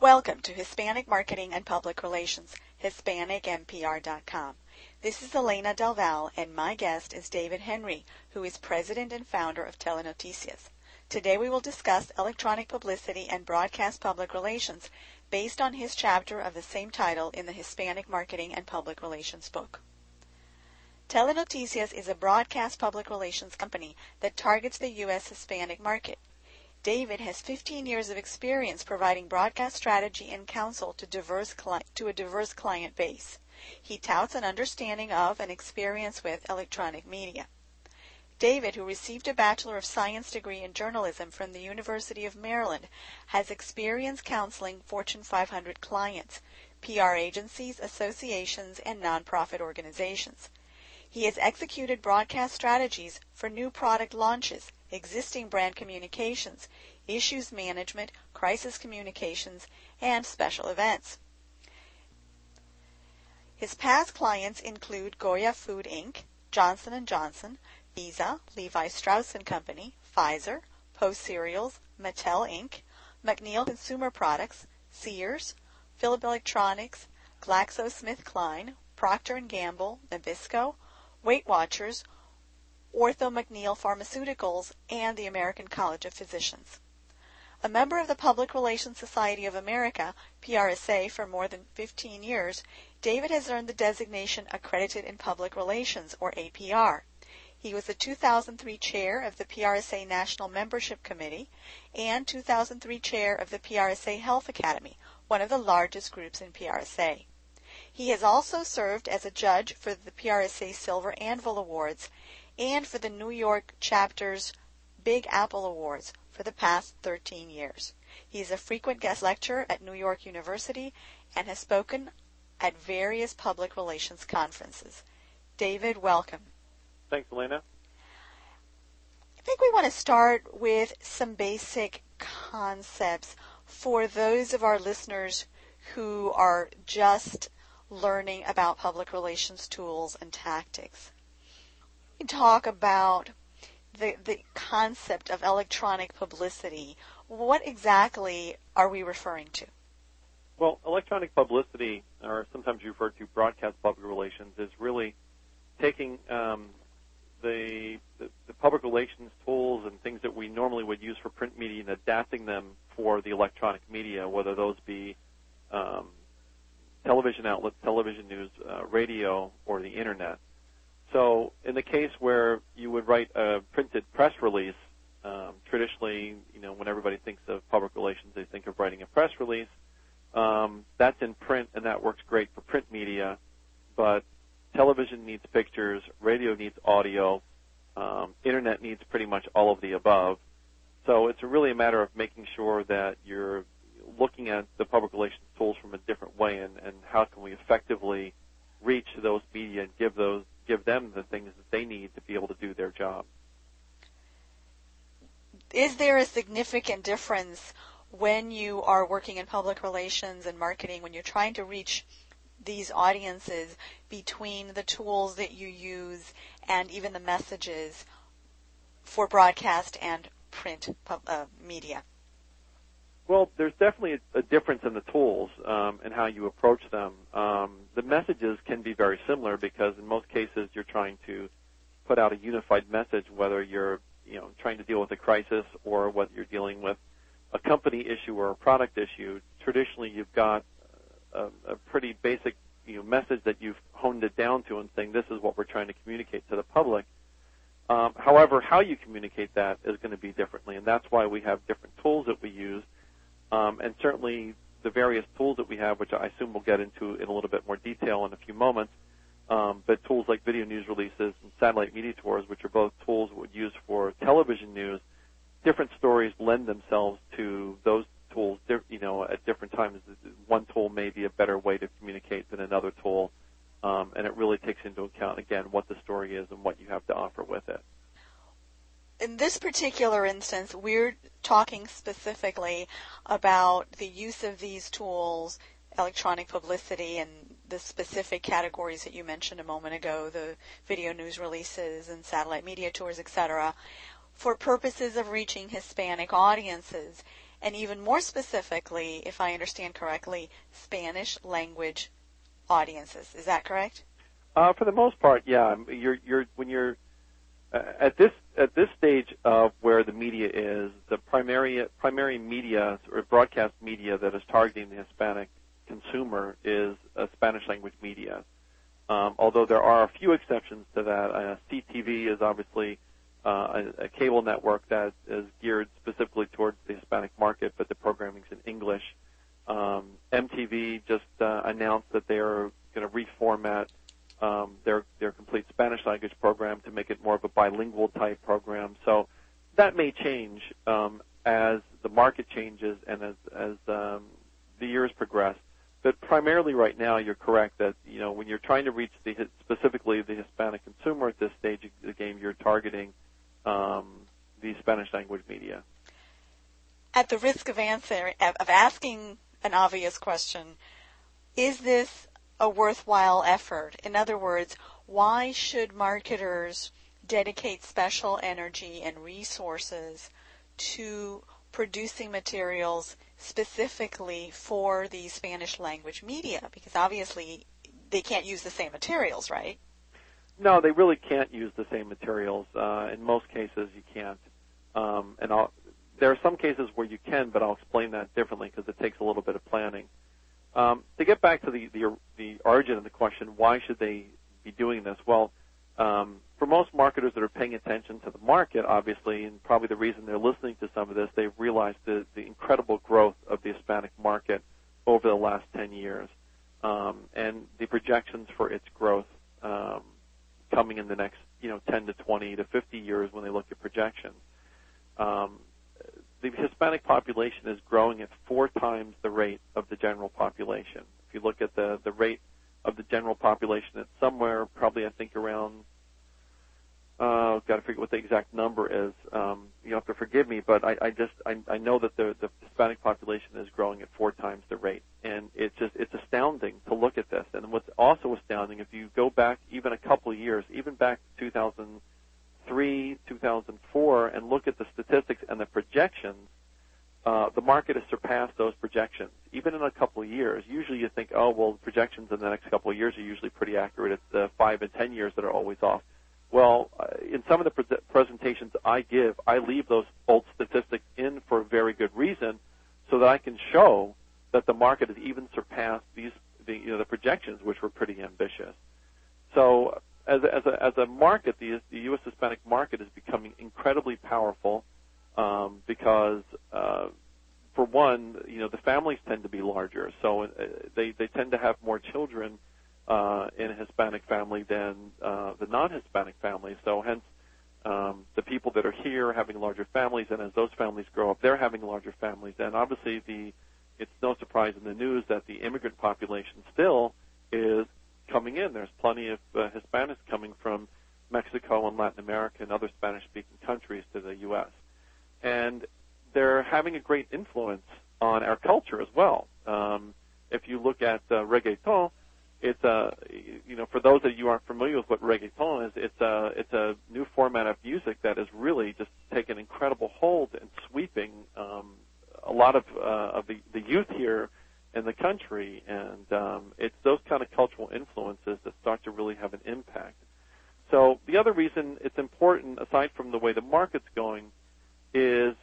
Welcome to Hispanic Marketing and Public Relations, HispanicMPR.com. This is Elena Del Valle, and my guest is David Henry, who is president and founder of Telenoticias. Today we will discuss electronic publicity and broadcast public relations based on his chapter of the same title in the Hispanic Marketing and Public Relations book. Telenoticias is a broadcast public relations company that targets the U.S. Hispanic market. David has 15 years of experience providing broadcast strategy and counsel to a diverse client base. He touts an understanding of and experience with electronic media. David, who received a Bachelor of Science degree in journalism from the University of Maryland, has experience counseling Fortune 500 clients, PR agencies, associations, and nonprofit organizations. He has executed broadcast strategies for new product launches, existing brand communications, issues management, crisis communications, and special events. His past clients include Goya Food Inc., Johnson & Johnson, Visa, Levi Strauss & Company, Pfizer, Post Cereals, Mattel Inc., McNeil Consumer Products, Sears, Philip Electronics, GlaxoSmithKline, Procter & Gamble, Nabisco, Weight Watchers, Ortho McNeil Pharmaceuticals, and the American College of Physicians. A member of the Public Relations Society of America, PRSA, for more than 15 years, David has earned the designation Accredited in Public Relations, or APR. He was the 2003 chair of the PRSA National Membership Committee and 2003 chair of the PRSA Health Academy, one of the largest groups in PRSA. He has also served as a judge for the PRSA Silver Anvil Awards and for the New York Chapter's Big Apple Awards for the past 13 years. He is a frequent guest lecturer at New York University and has spoken at various public relations conferences. David, welcome. Thanks, Elena. I think we want to start with some basic concepts for those of our listeners who are just learning about public relations tools and tactics. We talk about the concept of electronic publicity. What exactly are we referring to? Well, electronic publicity, or sometimes referred to broadcast public relations, is really taking the public relations tools and things that we normally would use for print media and adapting them for the electronic media, whether those be television outlets, television news, radio, or the Internet. So in the case where you would write a printed press release, traditionally, when everybody thinks of public relations, they think of writing a press release. That's in print, and that works great for print media. But television needs pictures, radio needs audio, Internet needs pretty much all of the above. So it's really a matter of making sure that you're looking at the public relations tools from a different way and how can we effectively reach those media and give them the things that they need to be able to do their job. Is there a significant difference when you are working in public relations and marketing, when you're trying to reach these audiences, between the tools that you use and even the messages for broadcast and print media? Well, there's definitely a difference in the tools and how you approach them. The messages can be very similar because in most cases you're trying to put out a unified message, whether you're trying to deal with a crisis or whether you're dealing with a company issue or a product issue. Traditionally, you've got a pretty basic message that you've honed it down to and saying this is what we're trying to communicate to the public. However, how you communicate that is going to be differently, and that's why we have different tools that we use. And certainly the various tools that we have, which I assume we'll get into in a little bit more detail in a few moments, but tools like video news releases and satellite media tours, which are both tools we would use for television news, different stories lend themselves to those tools, at different times. One tool may be a better way to communicate than another tool, and it really takes into account, again, what the story is and what you have to offer with it. In this particular instance, we're talking specifically about the use of these tools, electronic publicity, and the specific categories that you mentioned a moment ago, the video news releases and satellite media tours, etc., for purposes of reaching Hispanic audiences. and even more specifically, if I understand correctly, Spanish language audiences. Is that correct? For the most part, yeah. When you're at this stage of where the media is, the primary media or broadcast media that is targeting the Hispanic consumer is Spanish language media. Although there are a few exceptions to that. CTV is obviously a cable network that is geared specifically towards the Hispanic market, but the programming's in English. MTV just announced that they are going to reformat their complete Spanish language program to make it more of a bilingual type program. So that may change as the market changes and as the years progress. But primarily right now, you're correct that, you know, when you're trying to reach specifically the Hispanic consumer at this stage of the game, you're targeting the Spanish language media. At the risk of asking an obvious question, is this a worthwhile effort? In other words, why should marketers dedicate special energy and resources to producing materials specifically for the Spanish language media? Because obviously they can't use the same materials, right? No, they really can't use the same materials. In most cases you can't. There are some cases where you can, but I'll explain that differently because it takes a little bit of planning. To get back to the origin of the question, why should they be doing this? Well, for most marketers that are paying attention to the market, obviously, and probably the reason they're listening to some of this, they've realized the incredible growth of the Hispanic market over the last 10 years and the projections for its growth coming in the next 10 to 20 to 50 years when they look at projections. The Hispanic population is growing at 4 times the rate of the general population. If you look at the rate of the general population, it's somewhere probably I think around got to figure what the exact number is. You have to forgive me, but I know that the Hispanic population is growing at 4 times the rate, and it's astounding to look at this. And what's also astounding, if you go back even a couple of years, even back to 2003, 2004, and look at the statistics and the projections, the market has surpassed those projections. Even in a couple of years, usually you think, oh well, projections in the next couple of years are usually pretty accurate. It's the 5 and 10 years that are always off. Well, in some of the presentations I give, I leave those old statistics in for a very good reason, so that I can show that the market has even surpassed the projections, which were pretty ambitious. So, as a market, the U.S. Hispanic market is becoming incredibly powerful because, for one, the families tend to be larger, so they tend to have more children in a Hispanic family than the non-Hispanic family. So hence, the people that are here are having larger families, and as those families grow up, they're having larger families. And obviously, it's no surprise in the news that the immigrant population still is coming in. There's plenty of Hispanics coming from Mexico and Latin America and other Spanish-speaking countries to the U.S. And they're having a great influence on our culture as well. If you look at reggaeton, it's for those that you aren't familiar with what reggaeton is, it's a new format of music that has really just taken incredible hold and sweeping a lot of the youth here in the country, and it's those kind of cultural influences that start to really have an impact. So the other reason it's important, aside from the way the market's going, is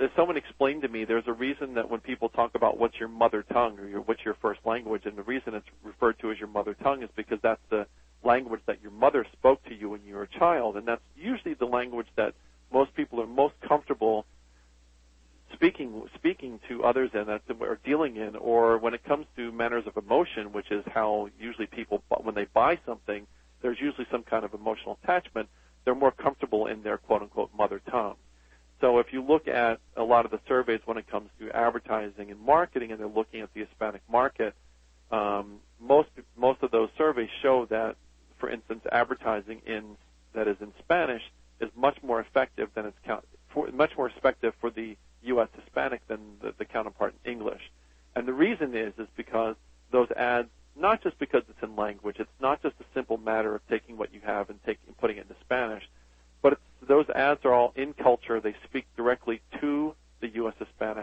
as someone explained to me, there's a reason that when people talk about what's your mother tongue or what's your first language, and the reason it's referred to as your mother tongue is because that's the language that your mother spoke to you when you were a child, and that's usually the language that most people are most comfortable speaking to others in, that or dealing in, or when it comes to matters of emotion, which is how usually people, when they buy something, there's usually some kind of emotional attachment. They're more comfortable in their quote-unquote mother tongue. So if you look at a lot of the surveys when it comes to advertising and marketing, and they're looking at the Hispanic market, most of those surveys show that, for instance, advertising that is in Spanish is much more effective for the U.S. Hispanic than the counterpart in English. And the reason is because those ads, not just because it's in language, it's not just a simple matter of taking what you have and putting it into Spanish, but those ads are all in culture. They speak directly to the U.S. Hispanic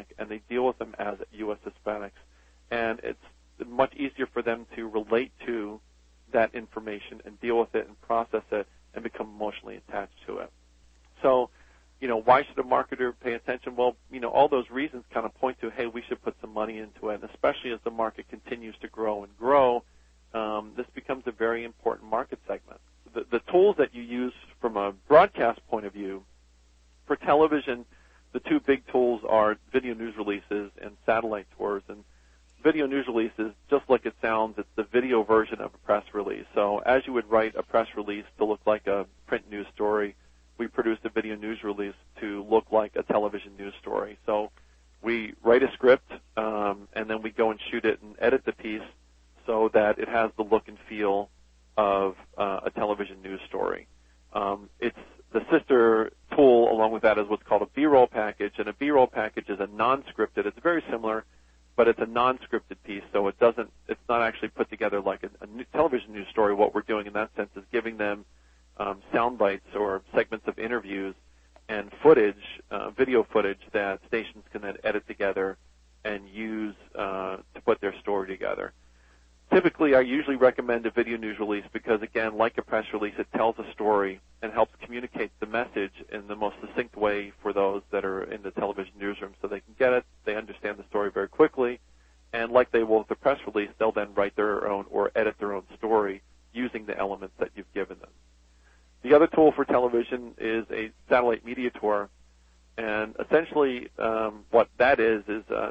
them as U.S. Hispanics. And it's much easier for them to relate to that information and deal with it and process it and become emotionally attached to it. So, you know, why should a marketer pay attention? Well, you know, all those reasons kind of point to, hey, we should put some money into it. And especially as the market continues to grow and grow, this becomes a very important market segment. The tools that you use from a broadcast point of view, for television, the two big tools are video news releases and satellite tours. And video news releases, just like it sounds, it's the video version of a press release. So as you would write a press release to look like a print news story, we produce a video news release to look like a television news story. So we write a script, and then we go and shoot it and edit the piece so that it has the look and feel of a television news story. It's the sister tool along with that is what's called a B-roll package, and a B-roll package is a non-scripted. It's very similar, but it's a non-scripted piece, so it doesn't. It's not actually put together like a new television news story. What we're doing in that sense is giving them sound bites or segments of interviews and footage, video footage that stations can then edit together and use to put their story together. Typically, I usually recommend a video news release because, again, like a press release, it tells a story and helps communicate the message in the most succinct way for those that are in the television newsroom so they can get it, they understand the story very quickly, and like they will with the press release, they'll then write their own or edit their own story using the elements that you've given them. The other tool for television is a satellite media tour, and essentially what that is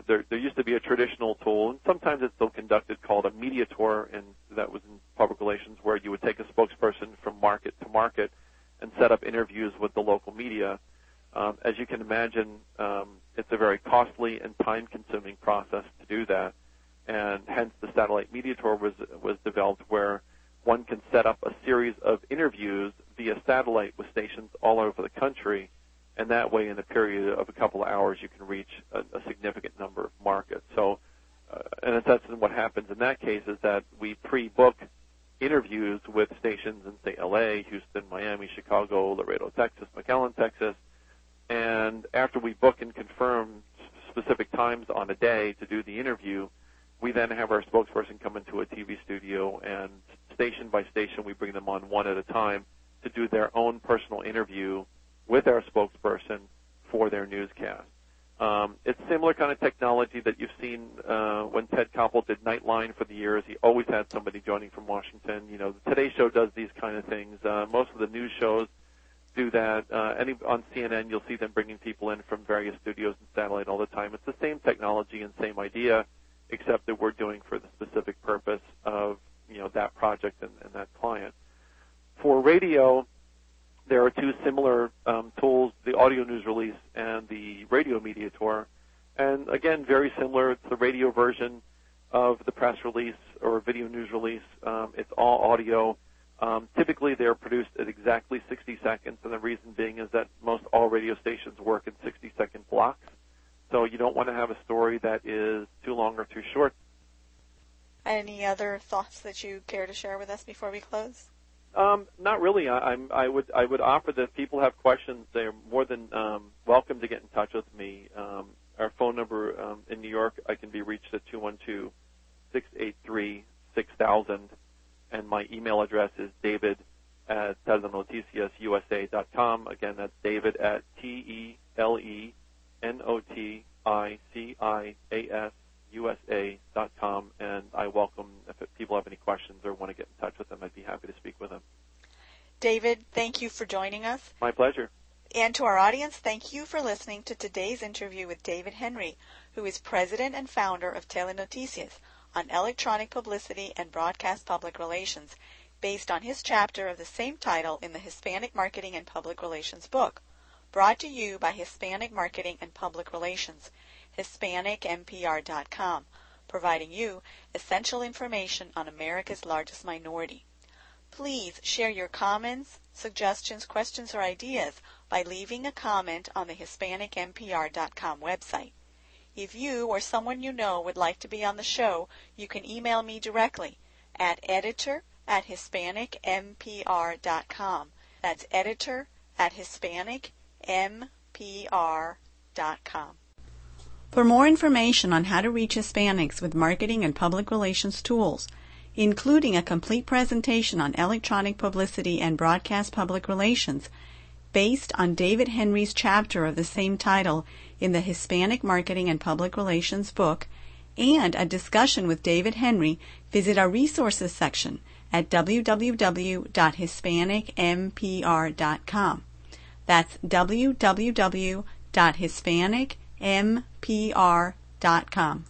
there used to be a traditional tool, and sometimes it's still conducted, called a media tour, and that was in public relations where you would take a spokesperson from market to market and set up interviews with the local media. As you can imagine, it's a very costly and time-consuming process to do that, and hence the satellite media tour was developed where one can set up a series of interviews via satellite with stations all over the country. And that way, in a period of a couple of hours, you can reach a significant number of markets. So, and that's what happens in that case is that we pre-book interviews with stations in, say, L.A., Houston, Miami, Chicago, Laredo, Texas, McAllen, Texas. And after we book and confirm specific times on a day to do the interview, we then have our spokesperson come into a TV studio, and station by station, we bring them on one at a time to do their own personal interview with our spokesperson for their newscast. It's similar kind of technology that you've seen when Ted Koppel did Nightline for the years. He always had somebody joining from Washington. You know, the Today Show does these kind of things. Most of the news shows do that. On CNN, you'll see them bringing people in from various studios and satellite all the time. It's the same technology and same idea, except that we're doing for the specific purpose of, you know, that project and that client. For radio, there are two similar tools, the audio news release and the radio media tour. And, again, very similar. It's the radio version of the press release or video news release. It's all audio. Typically, they're produced at exactly 60 seconds, and the reason being is that most all radio stations work in 60-second blocks. So you don't want to have a story that is too long or too short. Any other thoughts that you care to share with us before we close? Not really. I would offer that if people have questions, they're more than welcome to get in touch with me. Our phone number in New York, I can be reached at 212-683-6000, and my email address is david@telenoticiasusa.com. Again, that's david@telenoticiasusa.com, and I welcome if people have any questions or want to get in touch with them, I'd be happy to speak with them. David, thank you for joining us. My pleasure. And to our audience, thank you for listening to today's interview with David Henry, who is president and founder of Telenoticias on electronic publicity and broadcast public relations, based on his chapter of the same title in the Hispanic Marketing and Public Relations book, brought to you by Hispanic Marketing and Public Relations. HispanicMPR.com, providing you essential information on America's largest minority. Please share your comments, suggestions, questions, or ideas by leaving a comment on the HispanicMPR.com website. If you or someone you know would like to be on the show, you can email me directly at editor@HispanicMPR.com. That's editor@HispanicMPR.com. For more information on how to reach Hispanics with marketing and public relations tools, including a complete presentation on electronic publicity and broadcast public relations, based on David Henry's chapter of the same title in the Hispanic Marketing and Public Relations book, and a discussion with David Henry, visit our resources section at www.HispanicMPR.com. That's www.HispanicMPR.com.